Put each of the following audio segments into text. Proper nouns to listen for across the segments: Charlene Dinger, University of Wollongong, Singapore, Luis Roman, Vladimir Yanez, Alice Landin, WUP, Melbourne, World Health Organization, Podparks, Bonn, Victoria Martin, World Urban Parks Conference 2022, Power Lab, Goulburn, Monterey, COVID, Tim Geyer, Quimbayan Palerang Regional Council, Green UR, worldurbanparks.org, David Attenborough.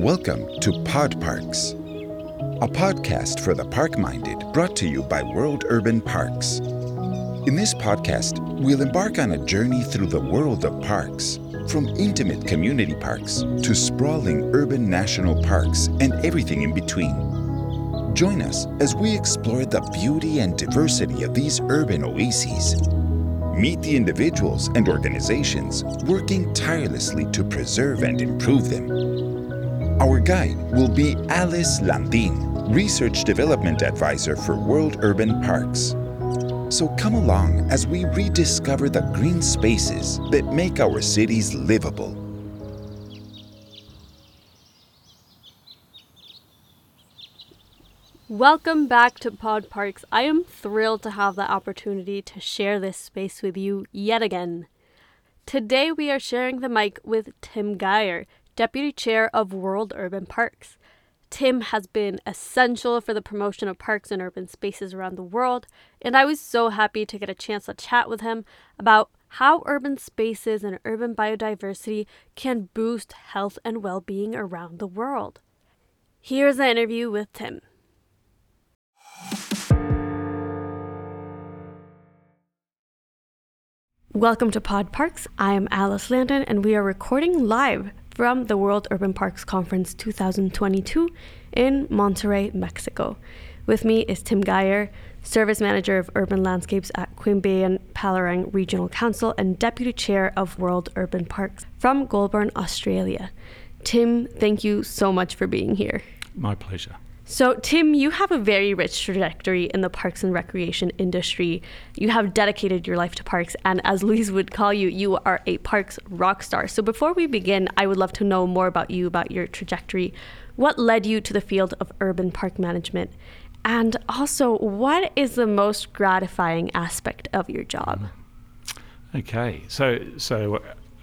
Welcome to Podparks, a podcast for the park-minded brought to you by World Urban Parks. In this podcast, we'll embark on a journey through the world of parks, from intimate community parks to sprawling urban national parks and everything in between. Join us as we explore the beauty and diversity of these urban oases. Meet the individuals and organizations working tirelessly to preserve and improve them. Our guide will be Alice Landin, Research Development Advisor for World Urban Parks. So come along as we rediscover the green spaces that make our cities livable. Welcome back to Pod Parks. I am thrilled to have the opportunity to share this space with you yet again. Today we are sharing the mic with Tim Geyer, Deputy Chair of World Urban Parks. Tim has been essential for the promotion of parks and urban spaces around the world, and I was so happy to get a chance to chat with him about how urban spaces and urban biodiversity can boost health and well-being around the world. Here's the interview with Tim. Welcome to Pod Parks. I'm Alice Landin, and we are recording live from the World Urban Parks Conference 2022 in Monterey, Mexico. With me is Tim Geyer, Service Manager of Urban Landscapes at Quimbayan Palerang Regional Council and Deputy Chair of World Urban Parks from Goulburn, Australia. Tim, thank you so much for being here. My pleasure. So, Tim, you have a very rich trajectory in the parks and recreation industry. You have dedicated your life to parks, and as Louise would call you, you are a parks rock star. So before we begin, I would love to know more about you, about your trajectory. What led you to the field of urban park management? And also, what is the most gratifying aspect of your job? Okay, so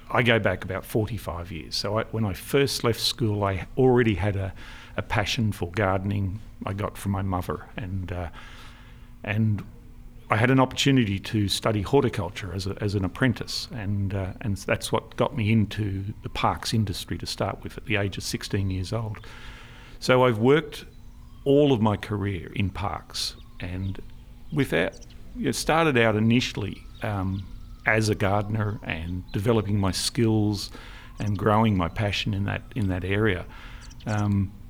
I go back about 45 years. So when I first left school, I already had a passion for gardening I got from my mother, and I had an opportunity to study horticulture as an apprentice, and that's what got me into the parks industry to start with at the age of 16 years old. So I've worked all of my career in parks, and it started out initially as a gardener and developing my skills and growing my passion in that area.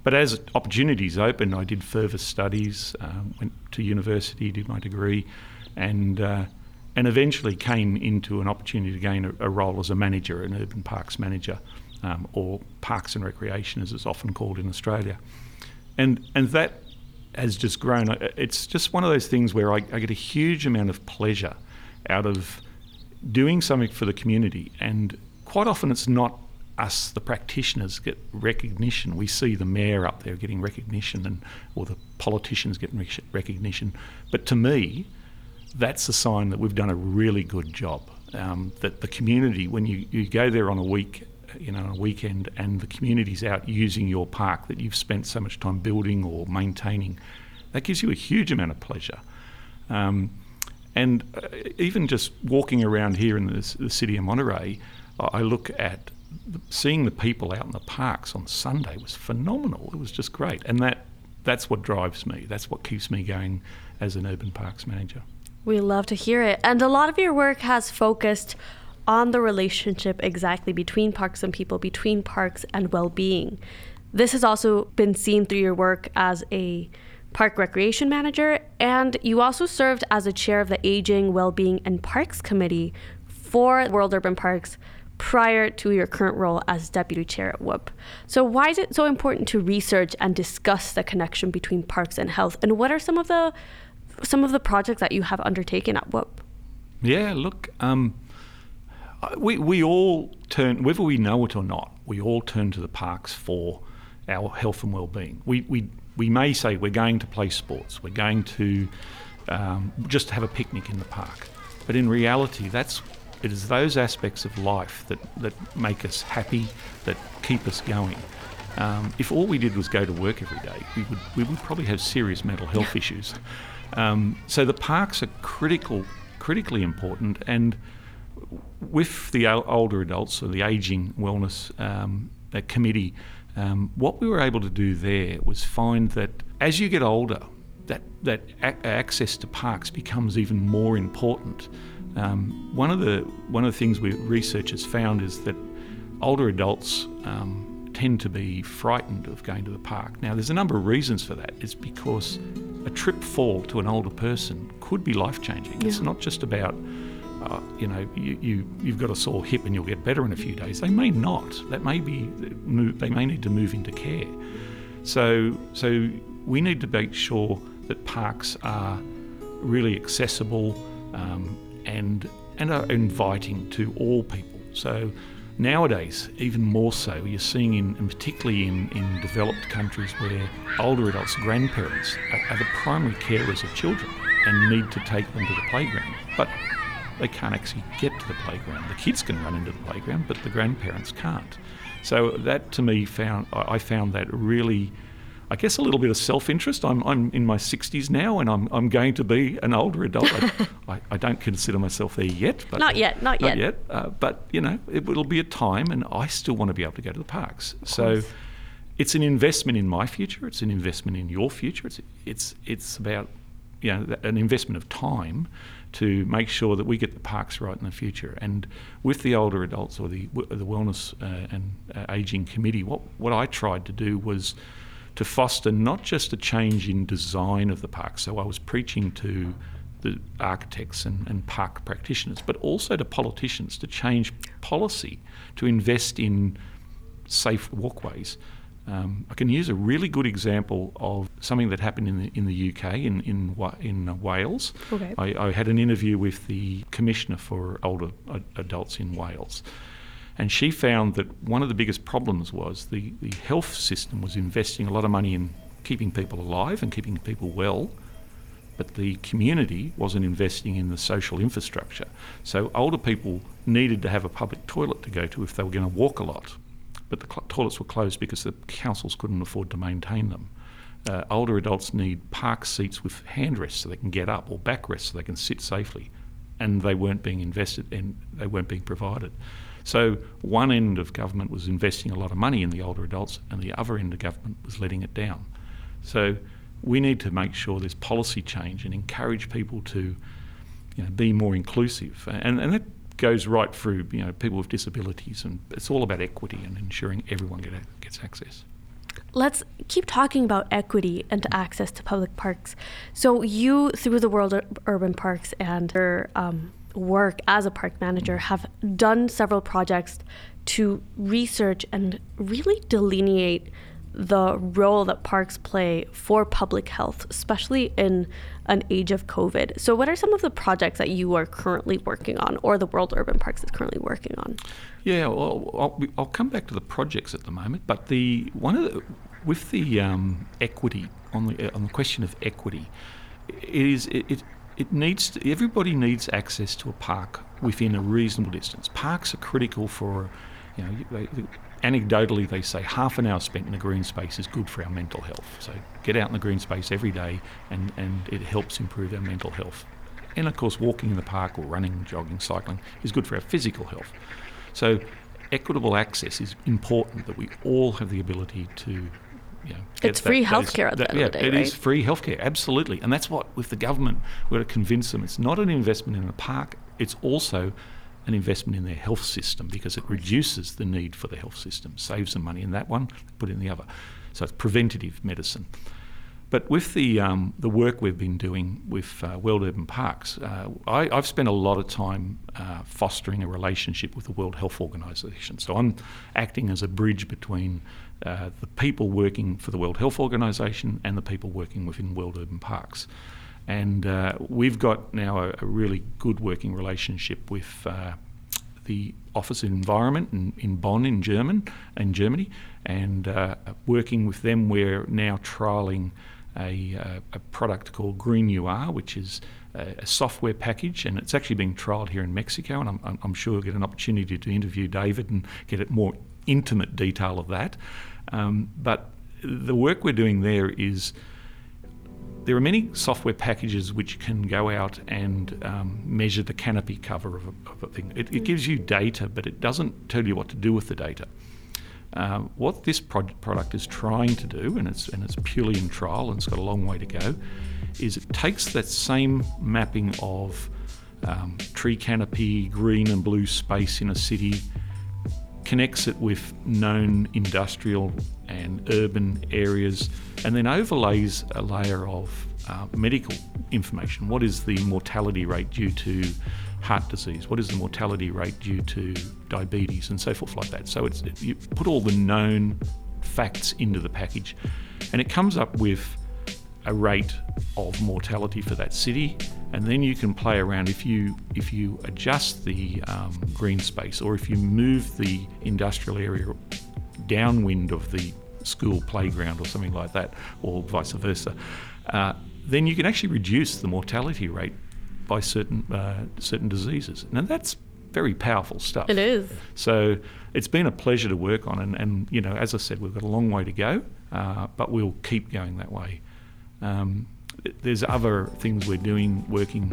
But as opportunities opened, I did further studies, went to university, did my degree, and eventually came into an opportunity to gain a role as a manager, an urban parks manager, or parks and recreation, as it's often called in Australia. And that has just grown. It's just one of those things where I get a huge amount of pleasure out of doing something for the community, and quite often it's not us, the practitioners, get recognition. We see the mayor up there getting recognition, or the politicians getting recognition. But to me, that's a sign that we've done a really good job. That the community, when you go there on a week, on a weekend, and the community's out using your park that you've spent so much time building or maintaining, that gives you a huge amount of pleasure. And even just walking around here in the city of Monterey, I look at seeing the people out in the parks on Sunday was phenomenal. It was just great. And that's what drives me. That's what keeps me going as an urban parks manager. We love to hear it. And a lot of your work has focused on the relationship exactly between parks and people, between parks and well-being. This has also been seen through your work as a park recreation manager, and you also served as a chair of the Aging, Well-being and Parks Committee for World Urban Parks prior to your current role as deputy chair at WUP. So why is it so important to research and discuss the connection between parks and health? And what are some of the projects that you have undertaken at WUP? Yeah, look, we all turn, whether we know it or not, we all turn to the parks for our health and well-being. We may say we're going to play sports, we're going to just have a picnic in the park, but in reality, it is those aspects of life that make us happy, that keep us going. If all we did was go to work every day, we would probably have serious mental health issues. So the parks are critically important, and with the older adults, or the Aging Wellness Committee, What we were able to do there was find that as you get older, that access to parks becomes even more important. One of the things we researchers found is that older adults tend to be frightened of going to the park. Now, there's a number of reasons for that. It's because a trip fall to an older person could be life-changing. Yeah. It's not just about, you've got a sore hip and you'll get better in a few days. They may not. They may need to move into care. So we need to make sure that parks are really accessible and are inviting to all people. So nowadays, even more so, you're seeing, particularly in developed countries, where older adults, grandparents, are the primary carers of children and need to take them to the playground. But they can't actually get to the playground. The kids can run into the playground, but the grandparents can't. So that, to me, I found that really, I guess, a little bit of self-interest. I'm in my 60s now, and I'm going to be an older adult. I don't consider myself there yet. But not yet. But it'll be a time, and I still want to be able to go to the parks. So it's an investment in my future. It's an investment in your future. It's about an investment of time to make sure that we get the parks right in the future. And with the older adults, or the wellness and ageing committee, what I tried to do was to foster not just a change in design of the park. So I was preaching to the architects and park practitioners, but also to politicians to change policy, to invest in safe walkways. I can use a really good example of something that happened in the UK, in Wales. Okay. I had an interview with the Commissioner for Older Adults in Wales. And she found that one of the biggest problems was the health system was investing a lot of money in keeping people alive and keeping people well, but the community wasn't investing in the social infrastructure. So older people needed to have a public toilet to go to if they were going to walk a lot, but the toilets were closed because the councils couldn't afford to maintain them. Older adults need park seats with handrests so they can get up, or backrests so they can sit safely, and they weren't being invested and they weren't being provided. So one end of government was investing a lot of money in the older adults, and the other end of government was letting it down. So we need to make sure there's policy change and encourage people to be more inclusive. And that goes right through people with disabilities, and it's all about equity and ensuring everyone gets access. Let's keep talking about equity and access to public parks. So you, through the World Urban Parks and your work as a park manager, have done several projects to research and really delineate the role that parks play for public health, especially in an age of COVID. So what are some of the projects that you are currently working on, or the World Urban Parks is currently working on? Yeah, well, I'll come back to the projects at the moment, but equity, on the question of equity, everybody needs access to a park within a reasonable distance. Parks are critical for, anecdotally they say half an hour spent in the green space is good for our mental health. So get out in the green space every day and it helps improve our mental health. And of course walking in the park, or running, jogging, cycling, is good for our physical health. So equitable access is important, that we all have the ability to. It's free healthcare at the end of the day, right? It is free healthcare, absolutely. And that's what, with the government, we've got to convince them it's not an investment in a park, it's also an investment in their health system, because it reduces the need for the health system, saves them money in that one, put in the other. So it's preventative medicine. But with the work we've been doing with World Urban Parks, I've spent a lot of time fostering a relationship with the World Health Organization. So I'm acting as a bridge between the people working for the World Health Organization and the people working within World Urban Parks. And we've got now a really good working relationship with the Office of Environment in Bonn in Germany, and working with them, we're now trialling a product called Green UR, which is a software package, and it's actually being trialled here in Mexico, and I'm sure we'll get an opportunity to interview David and get a more intimate detail of that. But the work we're doing there is, there are many software packages which can go out and measure the canopy cover of a thing. It gives you data, but it doesn't tell you what to do with the data. What this product is trying to do, and it's purely in trial and it's got a long way to go, is it takes that same mapping of tree canopy, green and blue space in a city, connects it with known industrial and urban areas, and then overlays a layer of medical information. What is the mortality rate due to heart disease? What is the mortality rate due to diabetes, and so forth like that? So you put all the known facts into the package, and it comes up with a rate of mortality for that city, and then you can play around. If you adjust the green space, or if you move the industrial area downwind of the school playground or something like that, or vice versa, then you can actually reduce the mortality rate by certain diseases. Now that's very powerful stuff. It is. So it's been a pleasure to work on, and you know, as I said, we've got a long way to go, but we'll keep going that way. There's other things we're doing, working,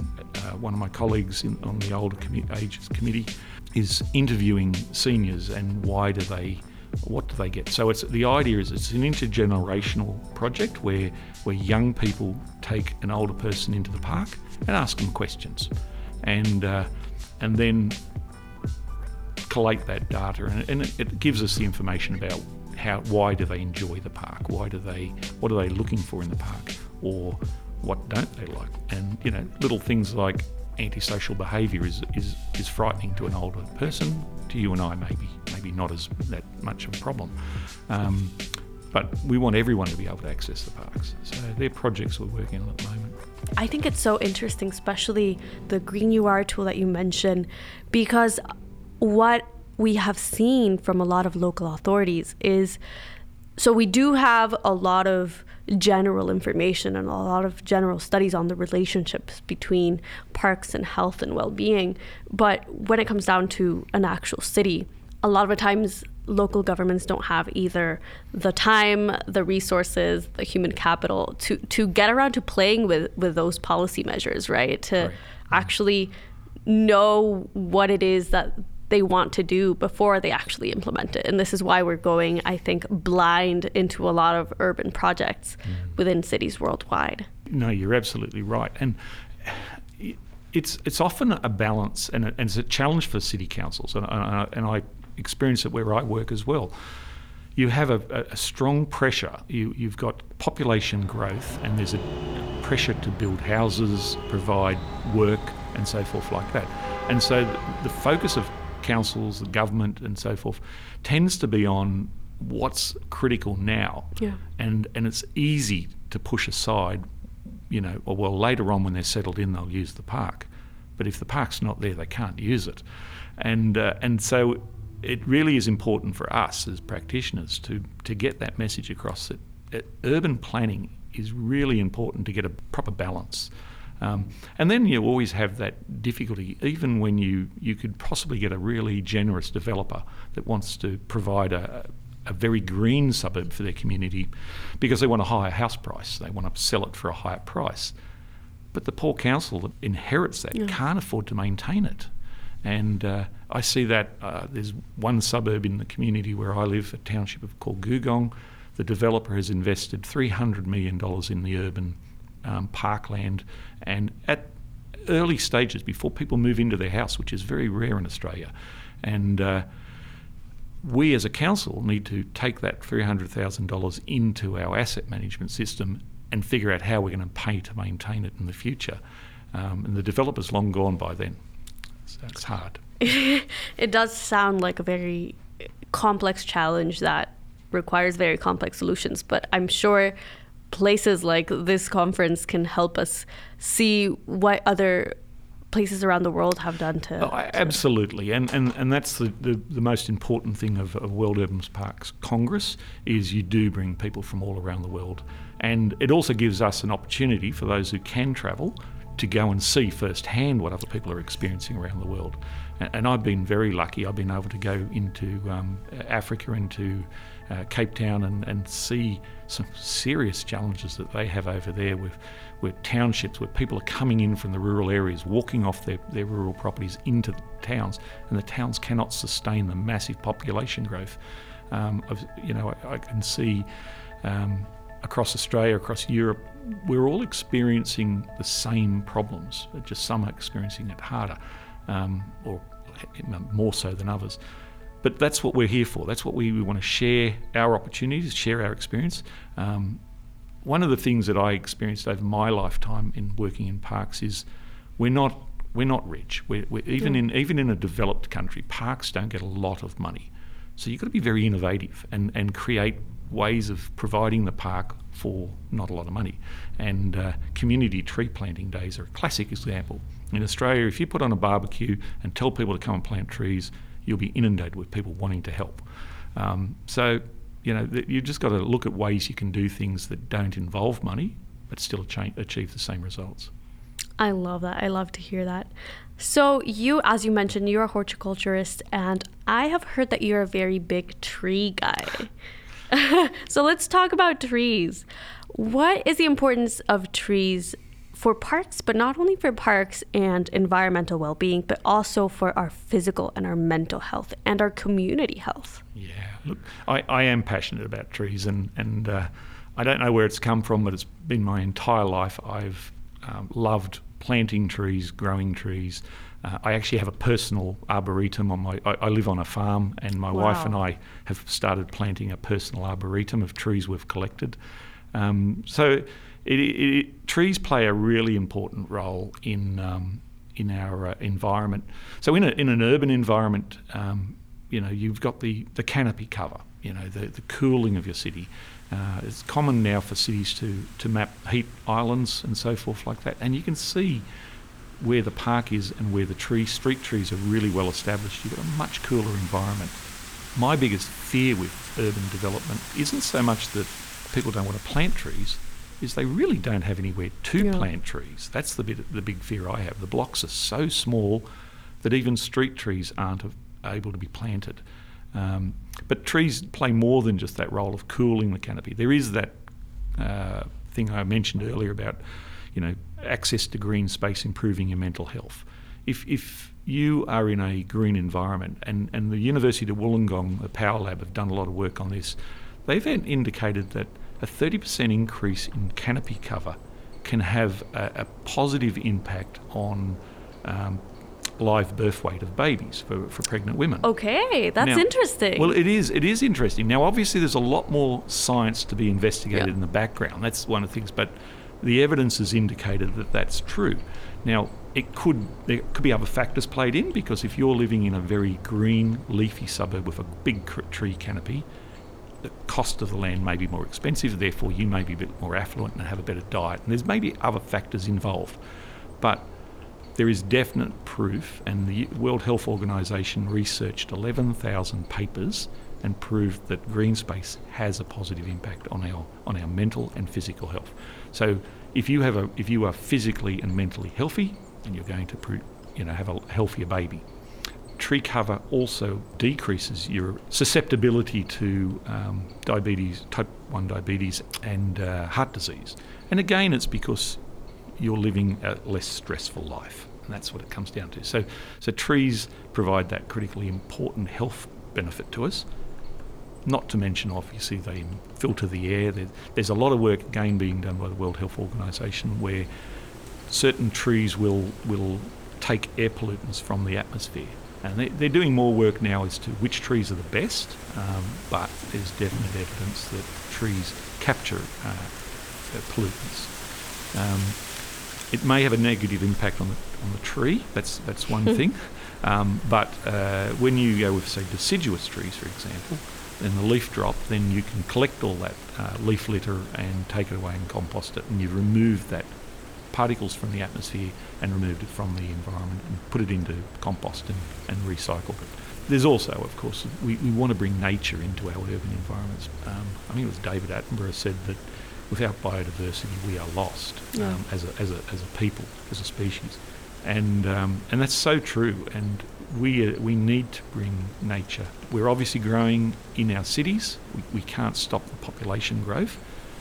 one of my colleagues on the Older Ages Committee is interviewing seniors and what do they get? So the idea is it's an intergenerational project where young people take an older person into the park and ask them questions, and then collate that data, and it gives us the information about why do they enjoy the park? What are they looking for in the park? Or what don't they like? And you know, little things like antisocial behaviour is frightening to an older person. To you and I, maybe not as that much of a problem. But we want everyone to be able to access the parks. So they're projects we're working on at the moment. I think it's so interesting, especially the Green UR tool that you mentioned, because what we have seen from a lot of local authorities is, so we do have a lot of general information and a lot of general studies on the relationships between parks and health and well-being. But when it comes down to an actual city, a lot of the times local governments don't have either the time, the resources, the human capital to get around to playing with those policy measures, right? To actually know what it is that they want to do before they actually implement it. And this is why we're going, I think, blind into a lot of urban projects within cities worldwide. No, you're absolutely right. And it's often a balance, and it's a challenge for city councils. And I experience it where I work as well. You have a strong pressure. You've got population growth, and there's a pressure to build houses, provide work, and so forth like that. And so the focus of councils, the government and so forth tends to be on what's critical now. Yeah. And it's easy to push aside, you know, well, later on when they're settled in, they'll use the park. But if the park's not there, they can't use it. And so it really is important for us as practitioners to get that message across that urban planning is really important to get a proper balance. And then you always have that difficulty, even when you could possibly get a really generous developer that wants to provide a very green suburb for their community because they want a higher house price. They want to sell it for a higher price. But the poor council that inherits that can't afford to maintain it. And I see that there's one suburb in the community where I live, a township called Goulburn. The developer has invested $300 million in the urban parkland, and at early stages before people move into their house, which is very rare in Australia, and we as a council need to take that $300,000 into our asset management system and figure out how we're going to pay to maintain it in the future, and the developer's long gone by then, so it's hard. It does sound like a very complex challenge that requires very complex solutions, but I'm sure places like this conference can help us see what other places around the world have done to... Absolutely, and that's the most important thing of World Urban Parks Congress, is you do bring people from all around the world. And it also gives us an opportunity for those who can travel to go and see firsthand what other people are experiencing around the world. And I've been very lucky. I've been able to go into Africa, into Cape Town, and see some serious challenges that they have over there with townships where people are coming in from the rural areas, walking off their rural properties into the towns, and the towns cannot sustain the massive population growth. I can see across Australia, across Europe, we're all experiencing the same problems, but just some are experiencing it harder or more so than others. But that's what we're here for. That's what we want to share our opportunities, share our experience. One of the things that I experienced over my lifetime in working in parks is we're not rich. We're even in a developed country, parks don't get a lot of money. So you've got to be very innovative and create ways of providing the park for not a lot of money. And community tree planting days are a classic example. In Australia, if you put on a barbecue and tell people to come and plant trees, you'll be inundated with people wanting to help. So you've just got to look at ways you can do things that don't involve money but still achieve the same results. I love that. I love to hear that. So you, as you mentioned, you're a horticulturist, and I have heard that you're a very big tree guy. So let's talk about trees. What is the importance of trees for parks, but not only for parks and environmental well-being, but also for our physical and our mental health and our community health? Yeah, look, I am passionate about trees, and I don't know where it's come from, but it's been my entire life. I've loved planting trees, growing trees. I actually have a personal arboretum on my... I live on a farm, and my wife and I have started planting a personal arboretum of trees we've collected. So trees play a really important role in our environment. So in an urban environment, you've got the canopy cover, the cooling of your city. It's common now for cities to map heat islands and so forth like that, and you can see where the park is and where the street trees are really well established. You've got a much cooler environment. My biggest fear with urban development isn't so much that people don't want to plant trees, is they really don't have anywhere to plant trees. That's the big fear I have. The blocks are so small that even street trees aren't able to be planted. But trees play more than just that role of cooling the canopy. There is that thing I mentioned earlier about, access to green space improving your mental health. If you are in a green environment, and the University of Wollongong, the Power Lab, have done a lot of work on this, they've indicated that a 30% increase in canopy cover can have a positive impact on live birth weight of babies for pregnant women. Okay, that's interesting. Well, it is interesting. Now, obviously, there's a lot more science to be investigated in the background. That's one of the things, but the evidence has indicated that that's true. Now, there could be other factors played in, because if you're living in a very green, leafy suburb with a big tree canopy, the cost of the land may be more expensive, therefore you may be a bit more affluent and have a better diet. And there's maybe other factors involved. But there is definite proof, and the World Health Organization researched 11,000 papers and proved that green space has a positive impact on our mental and physical health. So if you are physically and mentally healthy, then you're going to have a healthier baby. Tree cover also decreases your susceptibility to diabetes, type 1 diabetes, and heart disease. And again, it's because you're living a less stressful life, and that's what it comes down to. So trees provide that critically important health benefit to us. Not to mention, obviously, they filter the air. There's a lot of work, again, being done by the World Health Organization, where certain trees will take air pollutants from the atmosphere. And they're doing more work now as to which trees are the best, but there's definite evidence that trees capture pollutants. It may have a negative impact on the tree. That's one thing. But when you go with, say, deciduous trees, for example, and the leaf drop, then you can collect all that leaf litter and take it away and compost it, and you've removed that particles from the atmosphere and removed it from the environment and put it into compost and recycled it. There's also, of course, we want to bring nature into our urban environments. I think it was David Attenborough said that without biodiversity, we are lost as a people, as a species. And that's so true, and we need to bring nature. We're obviously growing in our cities. We can't stop the population growth,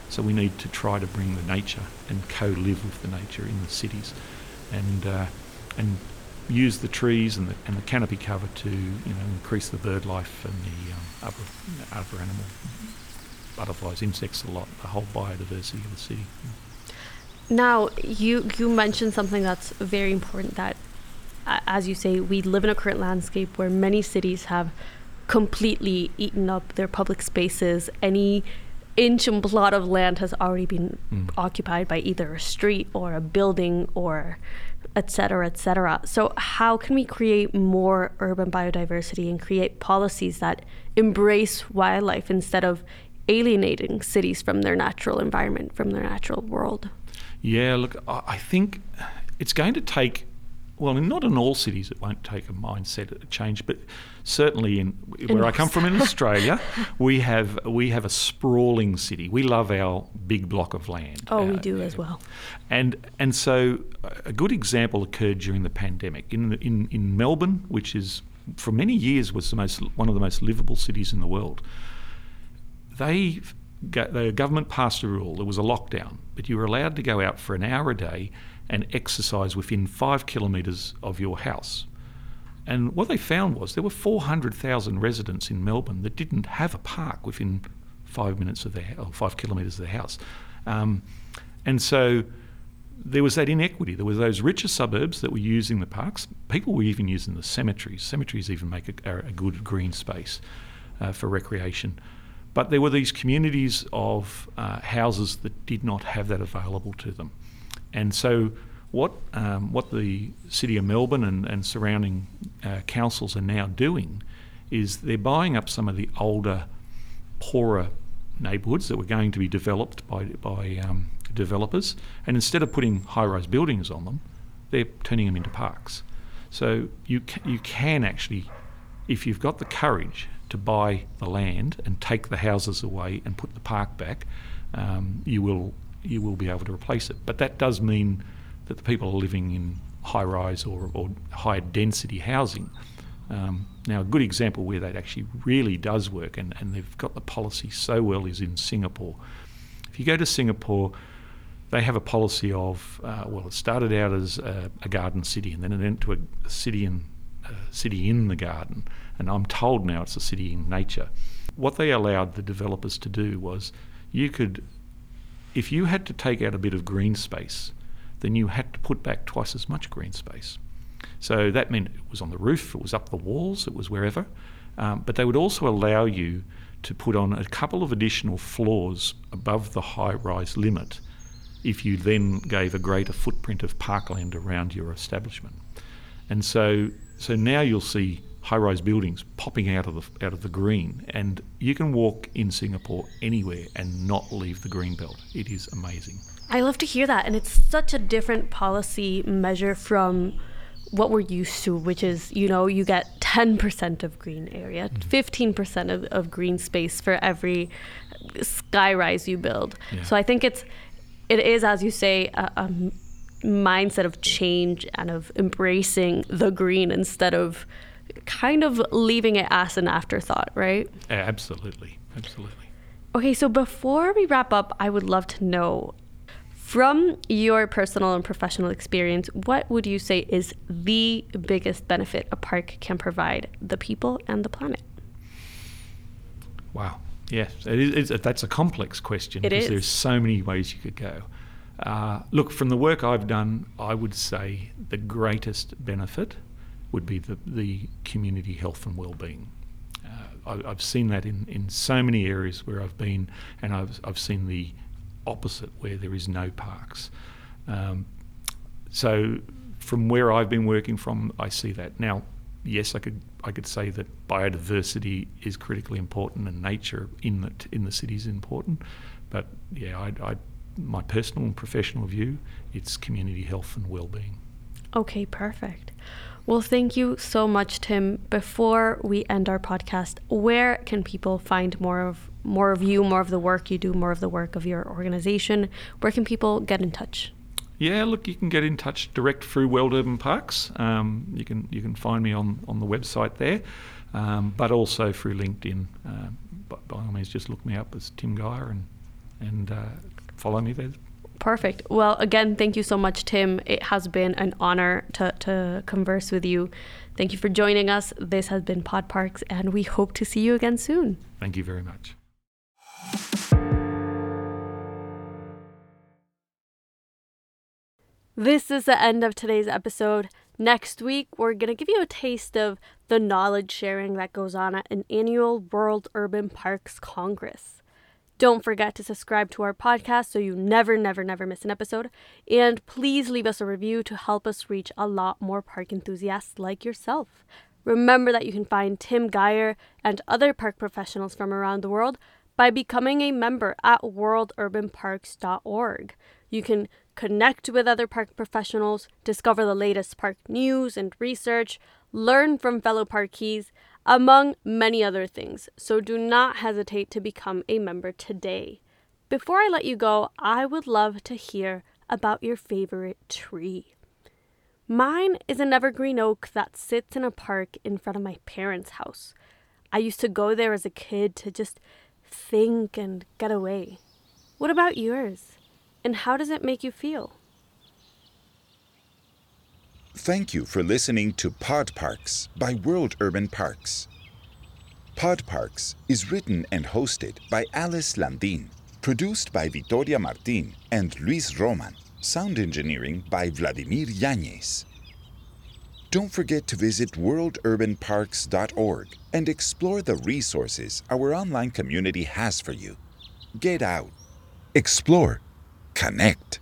so we need to try to bring the nature and co-live with the nature in the cities. And use the trees and the canopy cover to, increase the bird life and the other animal, butterflies, insects, the whole biodiversity of the city. Now, you mentioned something that's very important, that, as you say, we live in a current landscape where many cities have completely eaten up their public spaces. Any inch and plot of land has already been occupied by either a street or a building or et cetera, et cetera. So how can we create more urban biodiversity and create policies that embrace wildlife instead of alienating cities from their natural environment, from their natural world? Yeah, look, I think it's going to take, well, not in all cities it won't take a mindset change, but certainly where I come from in Australia, we have a sprawling city. We love our big block of land. Oh, we do as well. And so a good example occurred during the pandemic in Melbourne, which is for many years was one of the most livable cities in the world. The government passed a rule. There was a lockdown, but you were allowed to go out for an hour a day and exercise within 5 kilometres of your house. And what they found was there were 400,000 residents in Melbourne that didn't have a park within 5 minutes of their, or 5 kilometres of their house. And so there was that inequity. There were those richer suburbs that were using the parks. People were even using the cemeteries. Cemeteries even make a good green space for recreation. But there were these communities of houses that did not have that available to them. And so what the City of Melbourne and surrounding councils are now doing is they're buying up some of the older, poorer neighbourhoods that were going to be developed by developers. And instead of putting high-rise buildings on them, they're turning them into parks. So you can actually, if you've got the courage to buy the land and take the houses away and put the park back, you will be able to replace it. But that does mean that the people are living in high-rise or high-density housing. Now, a good example where that actually really does work, and they've got the policy so well, is in Singapore. If you go to Singapore, they have a policy of, it started out as a garden city, and then it went to a city in the garden. And I'm told now it's a city in nature. What they allowed the developers to do was if you had to take out a bit of green space, then you had to put back twice as much green space. So that meant it was on the roof, it was up the walls, it was wherever. But they would also allow you to put on a couple of additional floors above the high-rise limit if you then gave a greater footprint of parkland around your establishment. And so now you'll see high-rise buildings popping out of the green, and you can walk in Singapore anywhere and not leave the green belt. It is amazing. I love to hear that, and it's such a different policy measure from what we're used to, which is, you get 10% of green area, 15% of green space for every skyrise you build. Yeah. So I think it is, as you say, a mindset of change and of embracing the green instead of kind of leaving it as an afterthought, right? Absolutely. Okay, so before we wrap up, I would love to know, from your personal and professional experience, what would you say is the biggest benefit a park can provide the people and the planet? Wow. Yes, that's a complex question because there's so many ways you could go. Look, from the work I've done, I would say the greatest benefit would be the community health and well-being. I've seen that in so many areas where I've been, and I've seen the opposite where there is no parks. So from where I've been working from, I see that. Now, yes, I could say that biodiversity is critically important and nature in the city is important, but yeah, my personal and professional view, it's community health and well-being. Okay, perfect. Well, thank you so much, Tim. Before we end our podcast, where can people find more of you, more of the work you do, more of the work of your organization? Where can people get in touch? Yeah, look, you can get in touch direct through World Urban Parks. You can find me on the website there, but also through LinkedIn. By all means, just look me up as Tim Geyer and follow me there. Perfect. Well, again, thank you so much, Tim. It has been an honor to converse with you. Thank you for joining us. This has been Podparks, and we hope to see you again soon. Thank you very much. This is the end of today's episode. Next week, we're going to give you a taste of the knowledge sharing that goes on at an annual World Urban Parks Congress. Don't forget to subscribe to our podcast so you never miss an episode. And please leave us a review to help us reach a lot more park enthusiasts like yourself. Remember that you can find Tim Geyer and other park professionals from around the world by becoming a member at worldurbanparks.org. You can connect with other park professionals, discover the latest park news and research, learn from fellow parkees, among many other things, so do not hesitate to become a member today. Before I let you go, I would love to hear about your favorite tree. Mine is an evergreen oak that sits in a park in front of my parents' house. I used to go there as a kid to just think and get away. What about yours? And how does it make you feel? Thank you for listening to Podparks by World Urban Parks. Podparks is written and hosted by Alice Landin, produced by Victoria Martin and Luis Roman, sound engineering by Vladimir Yanez. Don't forget to visit worldurbanparks.org and explore the resources our online community has for you. Get out, explore, connect.